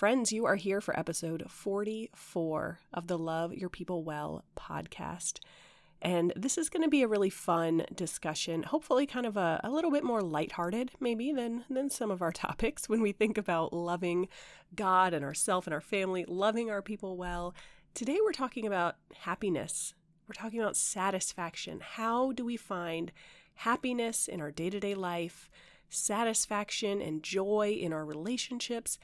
Friends, you are here for episode 44 of the Love Your People Well podcast. And this is going to be a really fun discussion, hopefully kind of a little bit more lighthearted maybe than some of our topics when we think about loving God and ourselves and our family, loving our people well. Today we're talking about happiness. We're talking about satisfaction. How do we find happiness in our day-to-day life, satisfaction and joy in our relationships,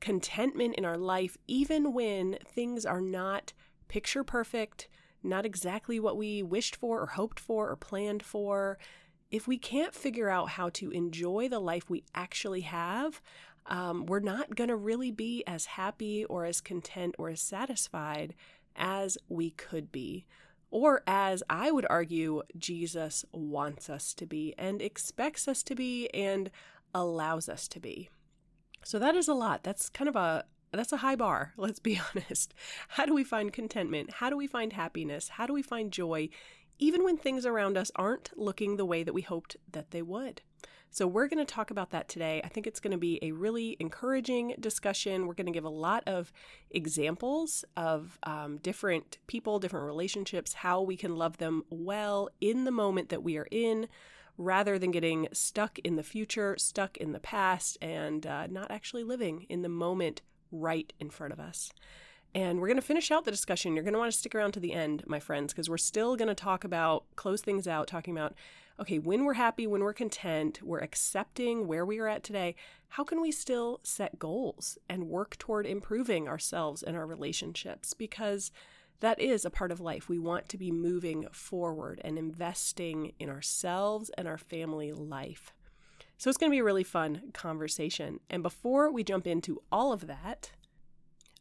contentment in our life, even when things are not picture perfect, not exactly what we wished for or hoped for or planned for. If we can't figure out how to enjoy the life we actually have, we're not going to really be as happy or as content or as satisfied as we could be, or as I would argue Jesus wants us to be and expects us to be and allows us to be. So that is a lot. That's a high bar, let's be honest. How do we find contentment? How do we find happiness? How do we find joy, even when things around us aren't looking the way that we hoped that they would? So we're going to talk about that today. I think it's going to be a really encouraging discussion. We're going to give a lot of examples of different people, different relationships, how we can love them well in the moment that we are in, rather than getting stuck in the future, stuck in the past, and not actually living in the moment right in front of us. And we're going to finish out the discussion. You're going to want to stick around to the end, my friends, because we're still going to close things out, talking about, okay, when we're happy, when we're content, we're accepting where we are at today, how can we still set goals and work toward improving ourselves and our relationships? Because that is a part of life. We want to be moving forward and investing in ourselves and our family life. So it's going to be a really fun conversation. And before we jump into all of that,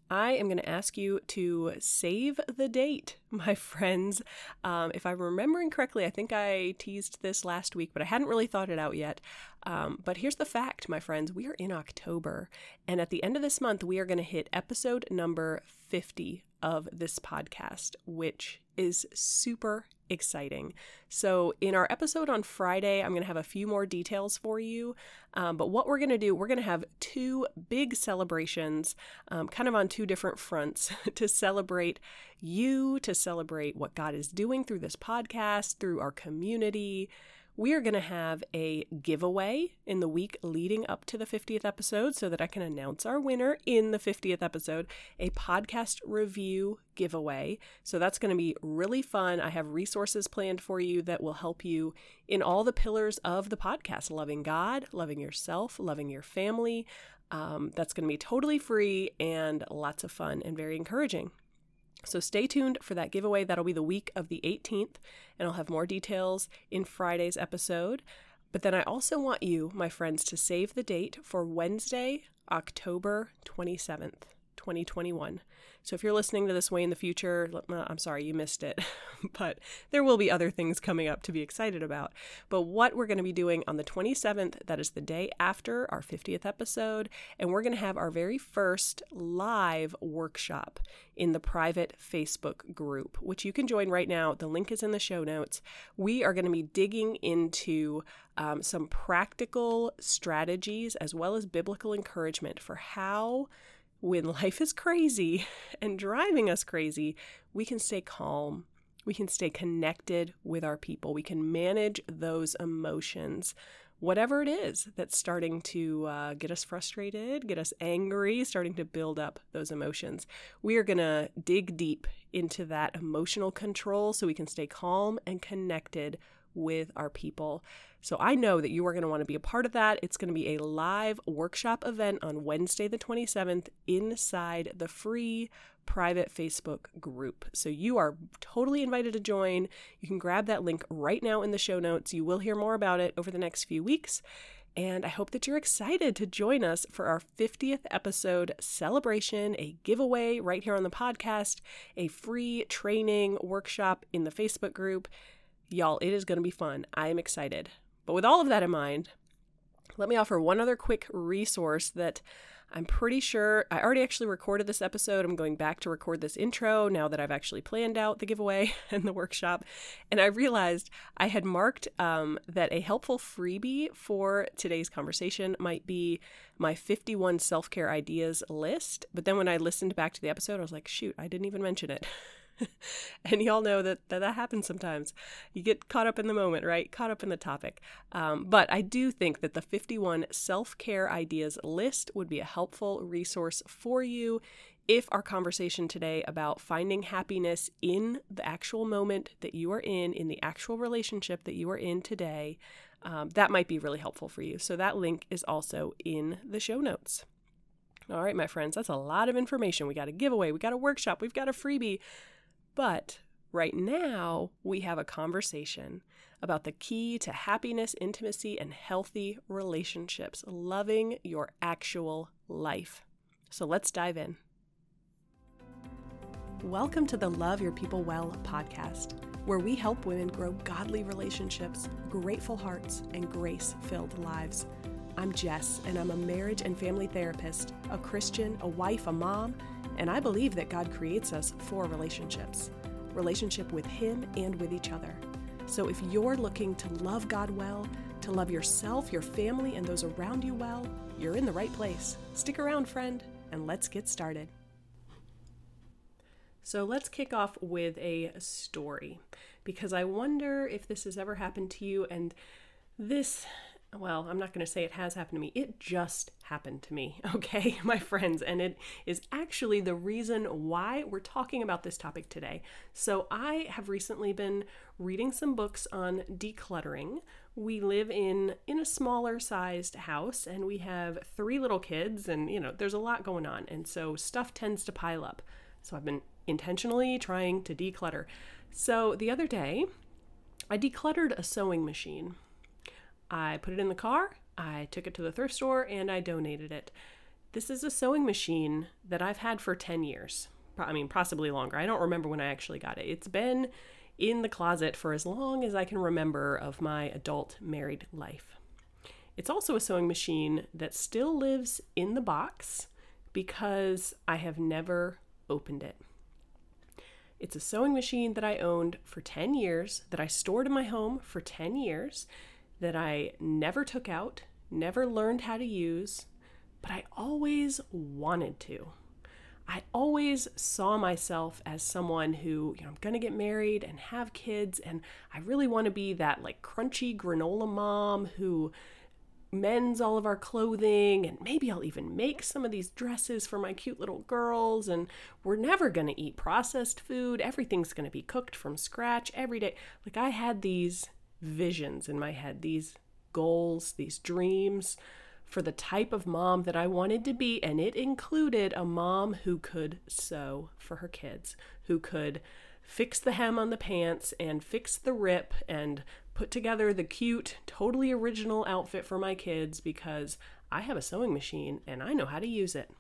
I am going to ask you to save the date, my friends. If I'm remembering correctly, I think I teased this last week, but I hadn't really thought it out yet. But here's the fact, my friends. We are in October, and at the end of this month, we are going to hit episode number 50 of this podcast, which is super exciting. So in our episode on Friday, I'm going to have a few more details for you. But what we're going to do, we're going to have two big celebrations, kind of on two different fronts to celebrate you, to celebrate what God is doing through this podcast, through our community. We are going to have a giveaway in the week leading up to the 50th episode so that I can announce our winner in the 50th episode, a podcast review giveaway. So that's going to be really fun. I have resources planned for you that will help you in all the pillars of the podcast, loving God, loving yourself, loving your family. That's going to be totally free and lots of fun and very encouraging. So stay tuned for that giveaway. That'll be the week of the 18th, and I'll have more details in Friday's episode. But then I also want you, my friends, to save the date for Wednesday, October 27th, 2021. So if you're listening to this way in the future, I'm sorry you missed it, but there will be other things coming up to be excited about. But what we're going to be doing on the 27th, that is the day after our 50th episode, and we're going to have our very first live workshop in the private Facebook group, which you can join right now. The link is in the show notes. We are going to be digging into some practical strategies as well as biblical encouragement for how, when life is crazy and driving us crazy, we can stay calm. We can stay connected with our people. We can manage those emotions, whatever it is that's starting to get us frustrated, get us angry, starting to build up those emotions. We are going to dig deep into that emotional control so we can stay calm and connected with our people. So I know that you are going to want to be a part of that. It's going to be a live workshop event on Wednesday the 27th inside the free private Facebook group. So you are totally invited to join. You can grab that link right now in the show notes. You will hear more about it over the next few weeks. And I hope that you're excited to join us for our 50th episode celebration, a giveaway right here on the podcast, a free training workshop in the Facebook group. Y'all, it is going to be fun. I am excited. But with all of that in mind, let me offer one other quick resource that I'm pretty sure I already actually recorded this episode. I'm going back to record this intro now that I've actually planned out the giveaway and the workshop. And I realized I had marked that a helpful freebie for today's conversation might be my 51 self-care ideas list. But then when I listened back to the episode, I was like, shoot, I didn't even mention it. And y'all know that happens sometimes. You get caught up in the moment, right? Caught up in the topic. But I do think that the 51 self-care ideas list would be a helpful resource for you if our conversation today about finding happiness in the actual moment that you are in the actual relationship that you are in today, that might be really helpful for you. So that link is also in the show notes. All right, my friends, that's a lot of information. We got a giveaway, we got a workshop, we've got a freebie. But right now, we have a conversation about the key to happiness, intimacy, and healthy relationships, loving your actual life. So let's dive in. Welcome to the Love Your People Well podcast, where we help women grow godly relationships, grateful hearts, and grace-filled lives. I'm Jess, and I'm a marriage and family therapist, a Christian, a wife, a mom, and I believe that God creates us for relationships, relationship with Him and with each other. So if you're looking to love God well, to love yourself, your family, and those around you well, you're in the right place. Stick around, friend, and let's get started. So let's kick off with a story, because I wonder if this has ever happened to you, and this... Well, I'm not going to say it has happened to me. It just happened to me, okay, my friends? And it is actually the reason why we're talking about this topic today. So I have recently been reading some books on decluttering. We live in a smaller sized house, and we have three little kids, and, you know, there's a lot going on. And so stuff tends to pile up. So I've been intentionally trying to declutter. So the other day, I decluttered a sewing machine. I put it in the car, I took it to the thrift store, and I donated it. This is a sewing machine that I've had for 10 years. I mean, possibly longer. I don't remember when I actually got it. It's been in the closet for as long as I can remember of my adult married life. It's also a sewing machine that still lives in the box because I have never opened it. It's a sewing machine that I owned for 10 years, that I stored in my home for 10 years, that I never took out, never learned how to use, but I always wanted to. I always saw myself as someone who, you know, I'm gonna get married and have kids, and I really wanna be that like crunchy granola mom who mends all of our clothing, and maybe I'll even make some of these dresses for my cute little girls, and we're never gonna eat processed food, everything's gonna be cooked from scratch every day. Like, I had these visions in my head, these goals, these dreams for the type of mom that I wanted to be, and it included a mom who could sew for her kids, who could fix the hem on the pants and fix the rip and put together the cute, totally original outfit for my kids because I have a sewing machine and I know how to use it.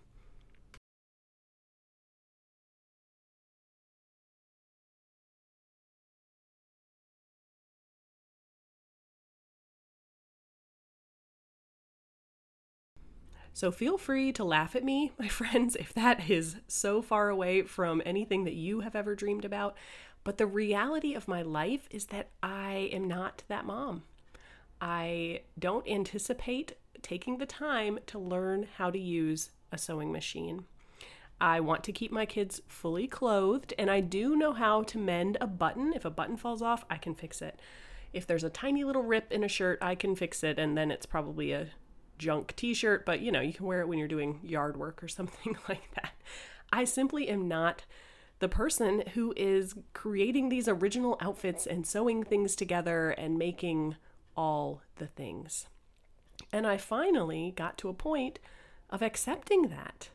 So feel free to laugh at me, my friends, if that is so far away from anything that you have ever dreamed about. But the reality of my life is that I am not that mom. I don't anticipate taking the time to learn how to use a sewing machine. I want to keep my kids fully clothed, and I do know how to mend a button. If a button falls off, I can fix it. If there's a tiny little rip in a shirt, I can fix it, and then it's probably a junk t-shirt, but you know, you can wear it when you're doing yard work or something like that. I simply am not the person who is creating these original outfits and sewing things together and making all the things. And I finally got to a point of accepting that.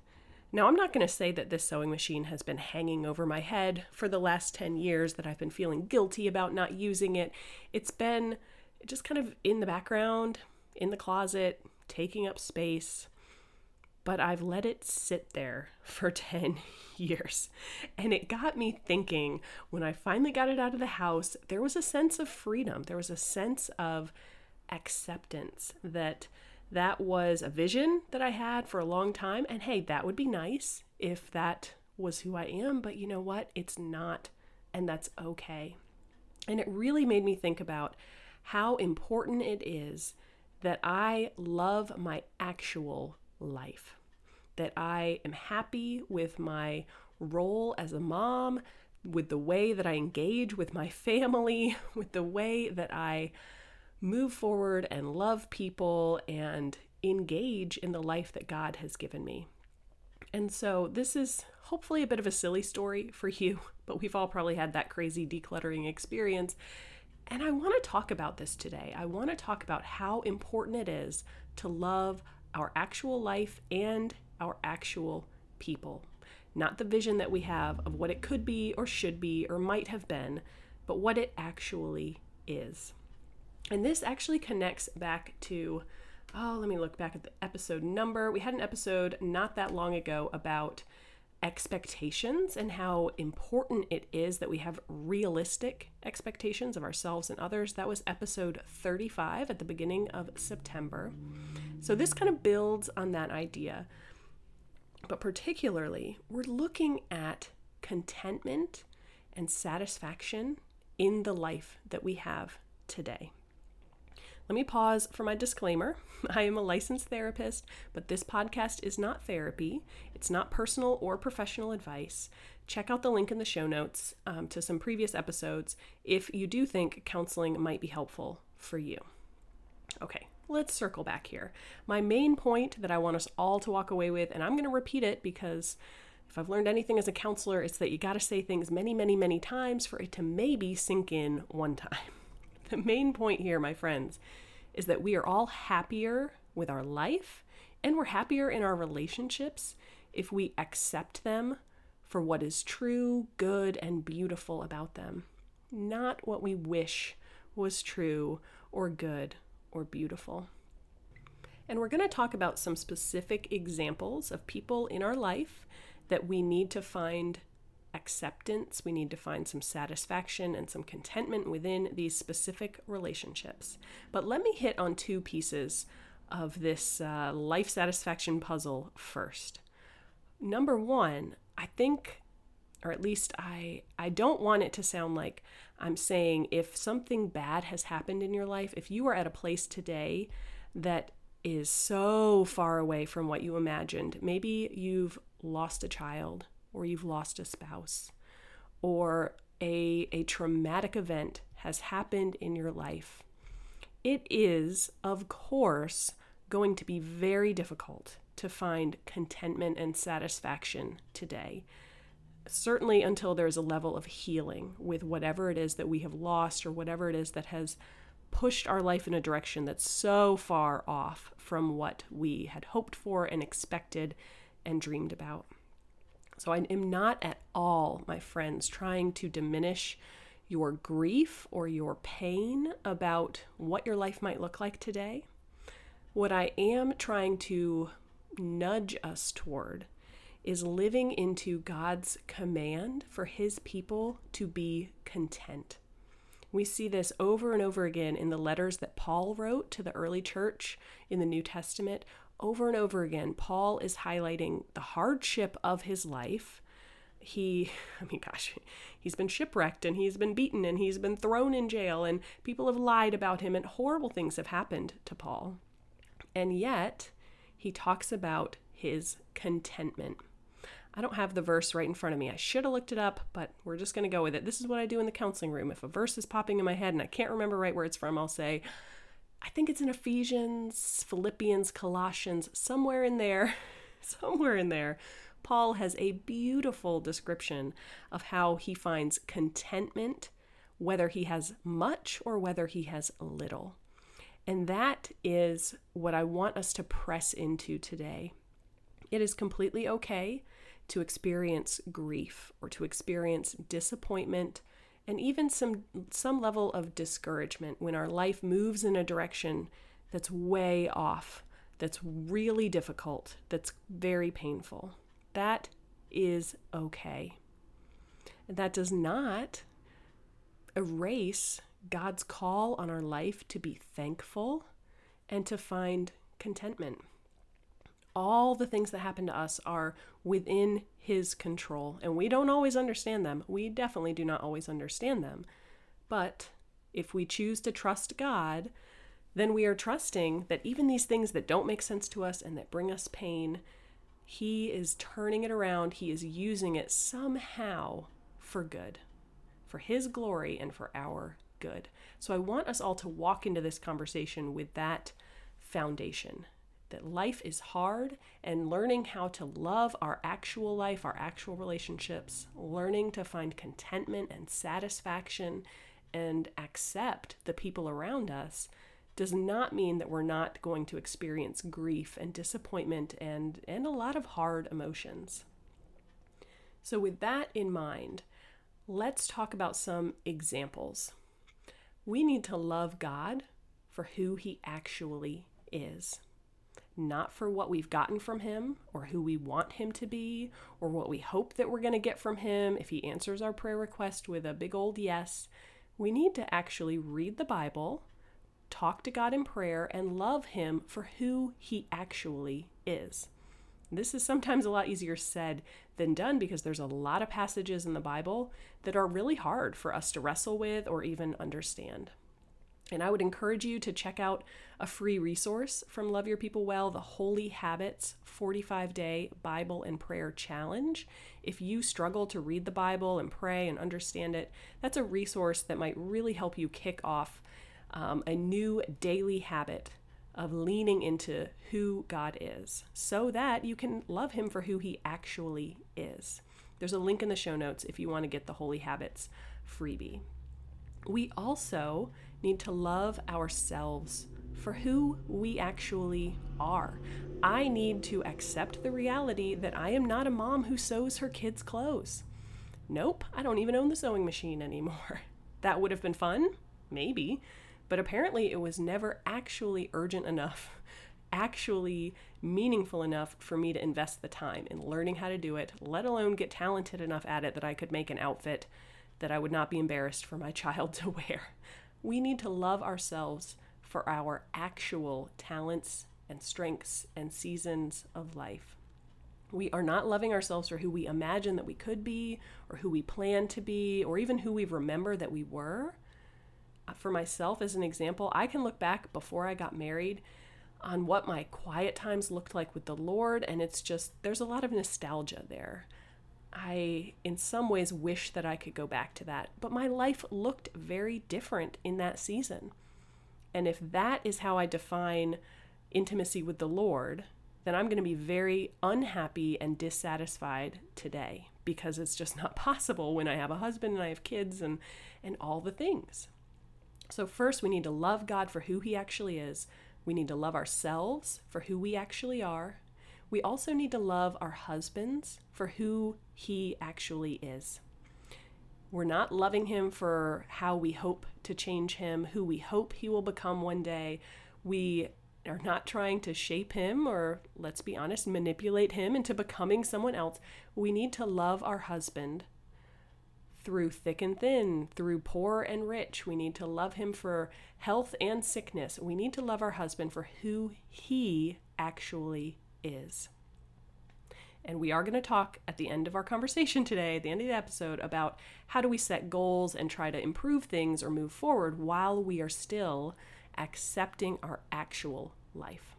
Now, I'm not going to say that this sewing machine has been hanging over my head for the last 10 years, that I've been feeling guilty about not using it. It's been just kind of in the background, in the closet, taking up space, but I've let it sit there for 10 years. And it got me thinking, when I finally got it out of the house, there was a sense of freedom. There was a sense of acceptance that That was a vision that I had for a long time. And hey, that would be nice if that was who I am. But you know what? It's not. And that's okay. And it really made me think about how important it is that I love my actual life, that I am happy with my role as a mom, with the way that I engage with my family, with the way that I move forward and love people and engage in the life that God has given me. And so this is hopefully a bit of a silly story for you, but we've all probably had that crazy decluttering experience. And I want to talk about this today. I want to talk about how important it is to love our actual life and our actual people. Not the vision that we have of what it could be or should be or might have been, but what it actually is. And this actually connects back to, let me look back at the episode number. We had an episode not that long ago about expectations and how important it is that we have realistic expectations of ourselves and others. That was episode 35 at the beginning of September. So this kind of builds on that idea. But particularly, we're looking at contentment and satisfaction in the life that we have today. Let me pause for my disclaimer. I am a licensed therapist, but this podcast is not therapy. It's not personal or professional advice. Check out the link in the show notes to some previous episodes if you do think counseling might be helpful for you. Okay, let's circle back here. My main point that I want us all to walk away with, and I'm going to repeat it because if I've learned anything as a counselor, it's that you got to say things many, many, many times for it to maybe sink in one time. The main point here, my friends, is that we are all happier with our life and we're happier in our relationships if we accept them for what is true, good, and beautiful about them, not what we wish was true or good or beautiful. And we're going to talk about some specific examples of people in our life that we need to find acceptance. We need to find some satisfaction and some contentment within these specific relationships. But let me hit on two pieces of this life satisfaction puzzle first. Number one, I think, or at least I don't want it to sound like I'm saying if something bad has happened in your life, if you are at a place today that is so far away from what you imagined, maybe you've lost a child, or you've lost a spouse, or a traumatic event has happened in your life, it is, of course, going to be very difficult to find contentment and satisfaction today. Certainly until there's a level of healing with whatever it is that we have lost or whatever it is that has pushed our life in a direction that's so far off from what we had hoped for and expected and dreamed about. So I am not at all, my friends, trying to diminish your grief or your pain about what your life might look like today. What I am trying to nudge us toward is living into God's command for His people to be content. We see this over and over again in the letters that Paul wrote to the early church in the New Testament. Over and over again, Paul is highlighting the hardship of his life. He's been shipwrecked and he's been beaten and he's been thrown in jail and people have lied about him and horrible things have happened to Paul. And yet, he talks about his contentment. I don't have the verse right in front of me. I should have looked it up, but we're just going to go with it. This is what I do in the counseling room. If a verse is popping in my head and I can't remember right where it's from, I'll say, I think it's in Ephesians, Philippians, Colossians, somewhere in there, Paul has a beautiful description of how he finds contentment, whether he has much or whether he has little. And that is what I want us to press into today. It is completely okay to experience grief or to experience disappointment, and even some level of discouragement when our life moves in a direction that's way off, that's really difficult, that's very painful. That is okay. And that does not erase God's call on our life to be thankful and to find contentment. All the things that happen to us are within His control, and we don't always understand them. We definitely do not always understand them. But if we choose to trust God, then we are trusting that even these things that don't make sense to us and that bring us pain, He is turning it around. He is using it somehow for good, for His glory and for our good. So I want us all to walk into this conversation with that foundation, that life is hard, and learning how to love our actual life, our actual relationships, learning to find contentment and satisfaction and accept the people around us does not mean that we're not going to experience grief and disappointment and a lot of hard emotions. So with that in mind, let's talk about some examples. We need to love God for who He actually is, not for what we've gotten from Him or who we want Him to be or what we hope that we're going to get from Him if He answers our prayer request with a big old yes. We need to actually read the Bible, talk to God in prayer, and love Him for who He actually is. This is sometimes a lot easier said than done because there's a lot of passages in the Bible that are really hard for us to wrestle with or even understand. And I would encourage you to check out a free resource from Love Your People Well, the Holy Habits 45-Day Bible and Prayer Challenge. If you struggle to read the Bible and pray and understand it, that's a resource that might really help you kick off a new daily habit of leaning into who God is so that you can love Him for who He actually is. There's a link in the show notes if you want to get the Holy Habits freebie. We also need to love ourselves for who we actually are. I need to accept the reality that I am not a mom who sews her kids' clothes. Nope, I don't even own the sewing machine anymore. That would have been fun, maybe, but apparently it was never actually urgent enough, actually meaningful enough for me to invest the time in learning how to do it, let alone get talented enough at it that I could make an outfit that I would not be embarrassed for my child to wear. We need to love ourselves for our actual talents and strengths and seasons of life. We are not loving ourselves for who we imagine that we could be or who we plan to be or even who we remember that we were. For myself, as an example, I can look back before I got married on what my quiet times looked like with the Lord, and it's just, there's a lot of nostalgia there. I, in some ways, wish that I could go back to that, but my life looked very different in that season. And if that is how I define intimacy with the Lord, then I'm going to be very unhappy and dissatisfied today because it's just not possible when I have a husband and I have kids and all the things. So first, we need to love God for who He actually is. We need to love ourselves for who we actually are. We also need to love our husbands for who He actually is. We're not loving Him for how we hope to change Him, who we hope He will become one day. We are not trying to shape Him or, let's be honest, manipulate Him into becoming someone else. We need to love our husband through thick and thin, through poor and rich. We need to love Him for health and sickness. We need to love our husband for who He actually is. And we are going to talk at the end of our conversation today, at the end of the episode, about how do we set goals and try to improve things or move forward while we are still accepting our actual life.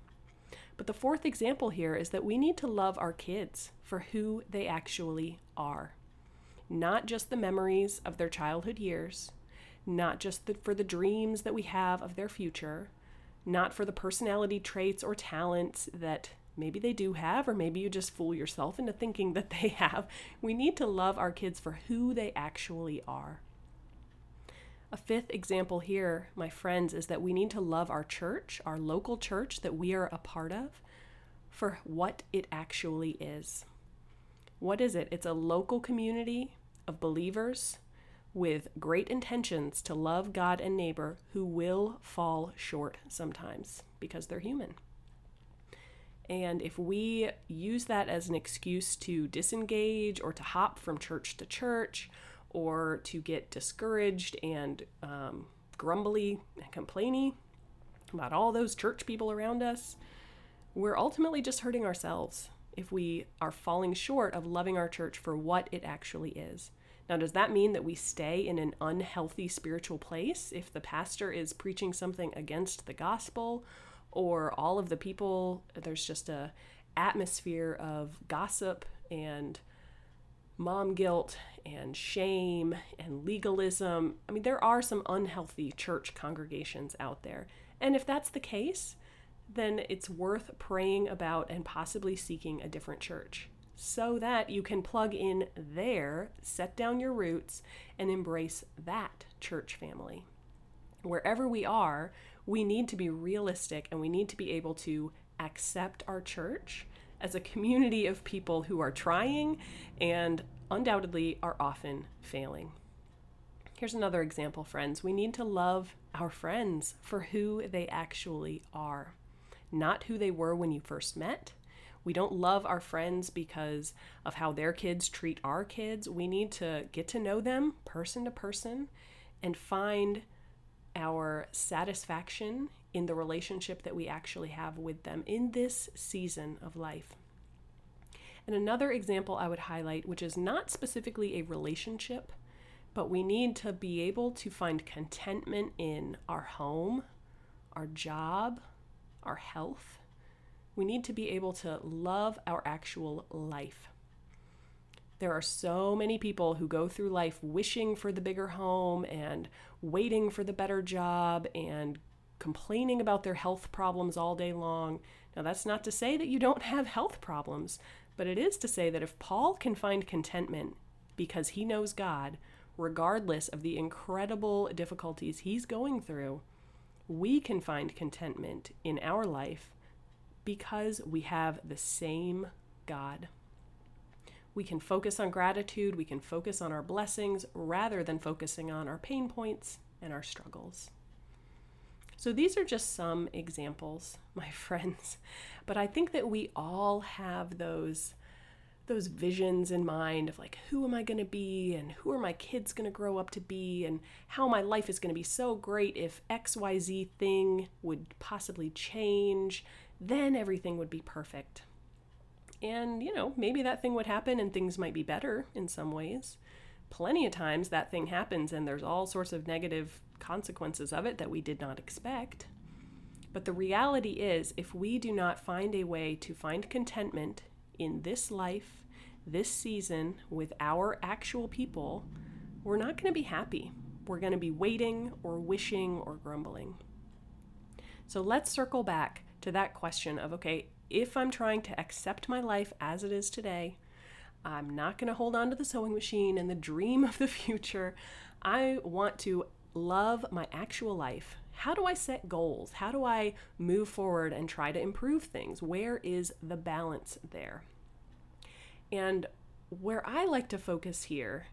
But the fourth example here is that we need to love our kids for who they actually are. Not just the memories of their childhood years, not just for the dreams that we have of their future, not for the personality traits or talents that maybe they do have, or maybe you just fool yourself into thinking that they have. We need to love our kids for who they actually are. A fifth example here, my friends, is that we need to love our church, our local church that we are a part of, for what it actually is. What is it? It's a local community of believers with great intentions to love God and neighbor who will fall short sometimes because they're human. And if we use that as an excuse to disengage or to hop from church to church or to get discouraged and grumbly and complainy about all those church people around us, we're ultimately just hurting ourselves if we are falling short of loving our church for what it actually is. Now, does that mean that we stay in an unhealthy spiritual place if the pastor is preaching something against the gospel, or all of the people, there's just a atmosphere of gossip and mom guilt and shame and legalism? I mean, there are some unhealthy church congregations out there. And if that's the case, then it's worth praying about and possibly seeking a different church so that you can plug in there, set down your roots, and embrace that church family. Wherever we are, we need to be realistic, and we need to be able to accept our church as a community of people who are trying and undoubtedly are often failing. Here's another example, friends. We need to love our friends for who they actually are, not who they were when you first met. We don't love our friends because of how their kids treat our kids. We need to get to know them person to person and find our satisfaction in the relationship that we actually have with them in this season of life. And another example I would highlight, which is not specifically a relationship, but we need to be able to find contentment in our home, our job, our health. We need to be able to love our actual life. There are so many people who go through life wishing for the bigger home and waiting for the better job and complaining about their health problems all day long. Now, that's not to say that you don't have health problems, but it is to say that if Paul can find contentment because he knows God, regardless of the incredible difficulties he's going through, we can find contentment in our life because we have the same God. We can focus on gratitude, we can focus on our blessings rather than focusing on our pain points and our struggles. So these are just some examples, my friends, but I think that we all have those visions in mind of like, who am I going to be, and who are my kids going to grow up to be, and how my life is going to be so great if XYZ thing would possibly change, then everything would be perfect. And, you know, maybe that thing would happen and things might be better in some ways. Plenty of times that thing happens and there's all sorts of negative consequences of it that we did not expect. But the reality is, if we do not find a way to find contentment in this life, this season, with our actual people, we're not going to be happy. We're going to be waiting or wishing or grumbling. So let's circle back to that question of, okay, if I'm trying to accept my life as it is today, I'm not going to hold on to the sewing machine and the dream of the future. I want to love my actual life. How do I set goals? How do I move forward and try to improve things? Where is the balance there? And where I like to focus here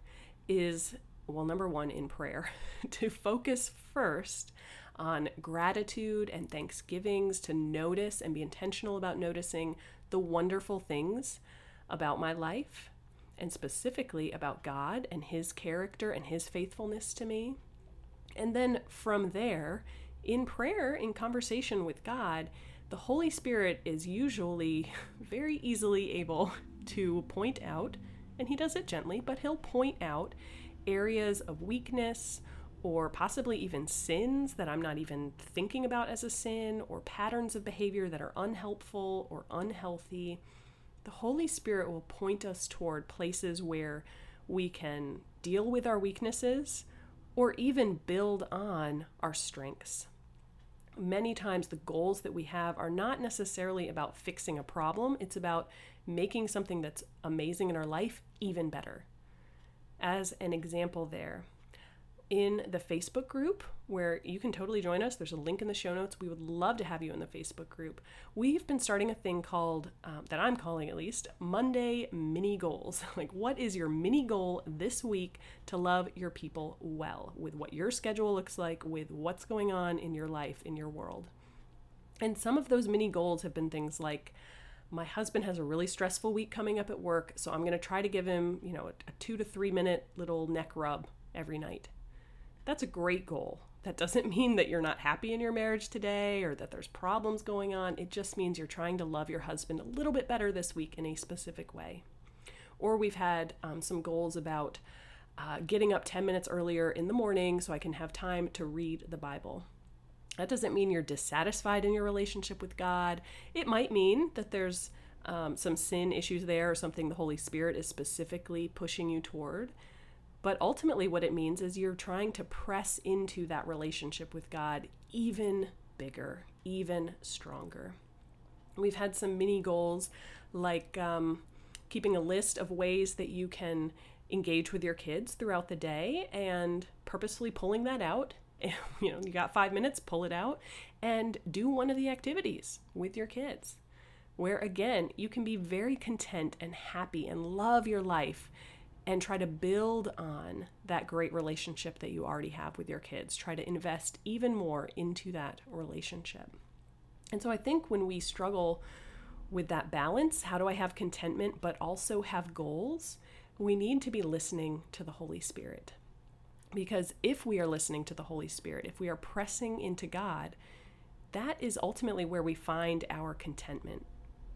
is, well, number one, in prayer, to focus first on gratitude and thanksgivings, to notice and be intentional about noticing the wonderful things about my life, and specifically about God and his character and his faithfulness to me. And then from there, in prayer, in conversation with God, the Holy Spirit is usually very easily able to point out, and he does it gently, but he'll point out areas of weakness or possibly even sins that I'm not even thinking about as a sin, or patterns of behavior that are unhelpful or unhealthy. The Holy Spirit will point us toward places where we can deal with our weaknesses or even build on our strengths. Many times the goals that we have are not necessarily about fixing a problem. It's about making something that's amazing in our life even better. As an example there, in the Facebook group, where you can totally join us, there's a link in the show notes. We would love to have you in the Facebook group. We've been starting a thing called, that I'm calling at least, Monday Mini Goals. Like, what is your mini goal this week to love your people well, with what your schedule looks like, with what's going on in your life, in your world? And some of those mini goals have been things like, my husband has a really stressful week coming up at work, so I'm going to try to give him, a 2 to 3 minute little neck rub every night. That's a great goal, That doesn't mean that you're not happy in your marriage today or that there's problems going on. It just means you're trying to love your husband a little bit better this week in a specific way. Or we've had some goals about getting up 10 minutes earlier in the morning so I can have time to read the Bible. That doesn't mean you're dissatisfied in your relationship with God. It might mean that there's some sin issues there or something the Holy Spirit is specifically pushing you toward. But ultimately what it means is you're trying to press into that relationship with God even bigger, even stronger. We've had some mini goals like keeping a list of ways that you can engage with your kids throughout the day and purposefully pulling that out. You know, you got 5 minutes, pull it out and do one of the activities with your kids where, again, you can be very content and happy and love your life and try to build on that great relationship that you already have with your kids. Try to invest even more into that relationship. And so I think when we struggle with that balance, how do I have contentment but also have goals? We need to be listening to the Holy Spirit. Because if we are listening to the Holy Spirit, if we are pressing into God, that is ultimately where we find our contentment.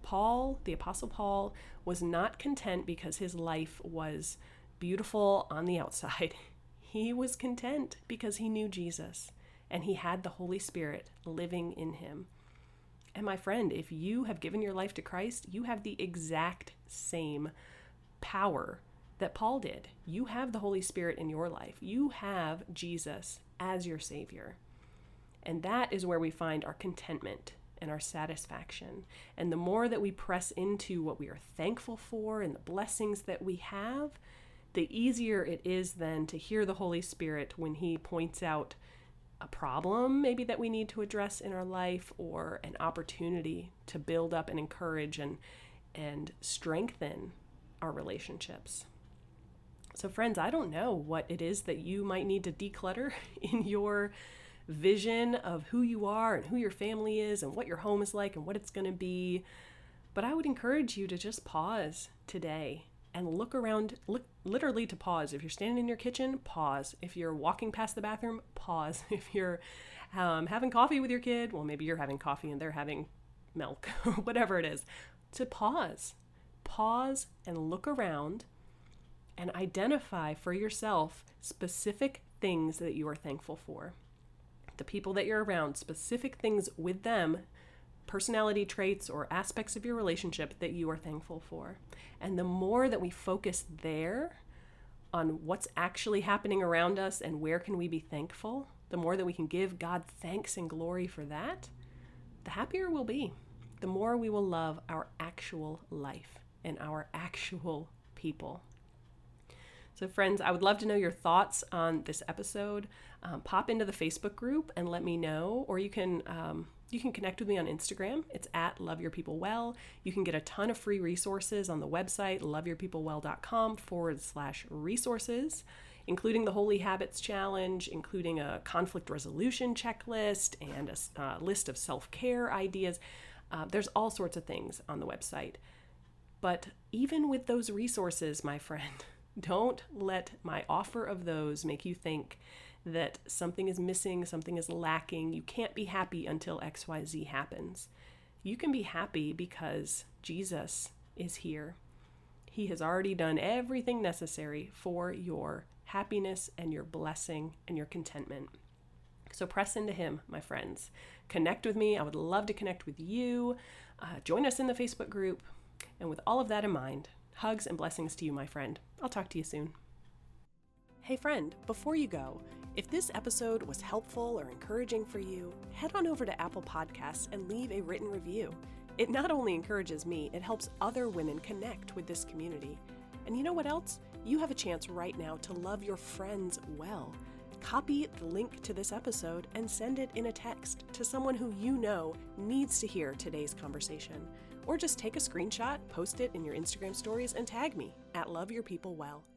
Paul, the Apostle Paul, was not content because his life was beautiful on the outside. He was content because he knew Jesus and he had the Holy Spirit living in him. And my friend, if you have given your life to Christ, you have the exact same power that Paul did. You have the Holy Spirit in your life. You have Jesus as your Savior. And that is where we find our contentment and our satisfaction. And the more that we press into what we are thankful for and the blessings that we have, the easier it is then to hear the Holy Spirit when he points out a problem maybe that we need to address in our life or an opportunity to build up and encourage and strengthen our relationships. So friends, I don't know what it is that you might need to declutter in your vision of who you are and who your family is and what your home is like and what it's going to be. But I would encourage you to just pause today and look around, look literally to pause. If you're standing in your kitchen, pause. If you're walking past the bathroom, pause. If you're having coffee with your kid, well, maybe you're having coffee and they're having milk, whatever it is, to pause. Pause and look around and identify for yourself specific things that you are thankful for. The people that you're around, specific things with them, personality traits or aspects of your relationship that you are thankful for. And the more that we focus there on what's actually happening around us and where can we be thankful, the more that we can give God thanks and glory for that, the happier we'll be. The more we will love our actual life and our actual people. So friends, I would love to know your thoughts on this episode. Pop into the Facebook group and let me know, or you can connect with me on Instagram. It's at loveyourpeoplewell. You can get a ton of free resources on the website, loveyourpeoplewell.com/resources, including the Holy Habits Challenge, including a conflict resolution checklist and a list of self-care ideas. There's all sorts of things on the website. But even with those resources, my friend, don't let my offer of those make you think that something is missing, something is lacking. You can't be happy until XYZ happens. You can be happy because Jesus is here. He has already done everything necessary for your happiness and your blessing and your contentment. So press into him, my friends. Connect with me. I would love to connect with you. Join us in the Facebook group. And with all of that in mind, hugs and blessings to you, my friend. I'll talk to you soon. Hey friend, before you go, if this episode was helpful or encouraging for you, head on over to Apple Podcasts and leave a written review. It not only encourages me, it helps other women connect with this community. And you know what else? You have a chance right now to love your friends well. Copy the link to this episode and send it in a text to someone who you know needs to hear today's conversation. Or just take a screenshot, post it in your Instagram stories, and tag me at @loveyourpeoplewell.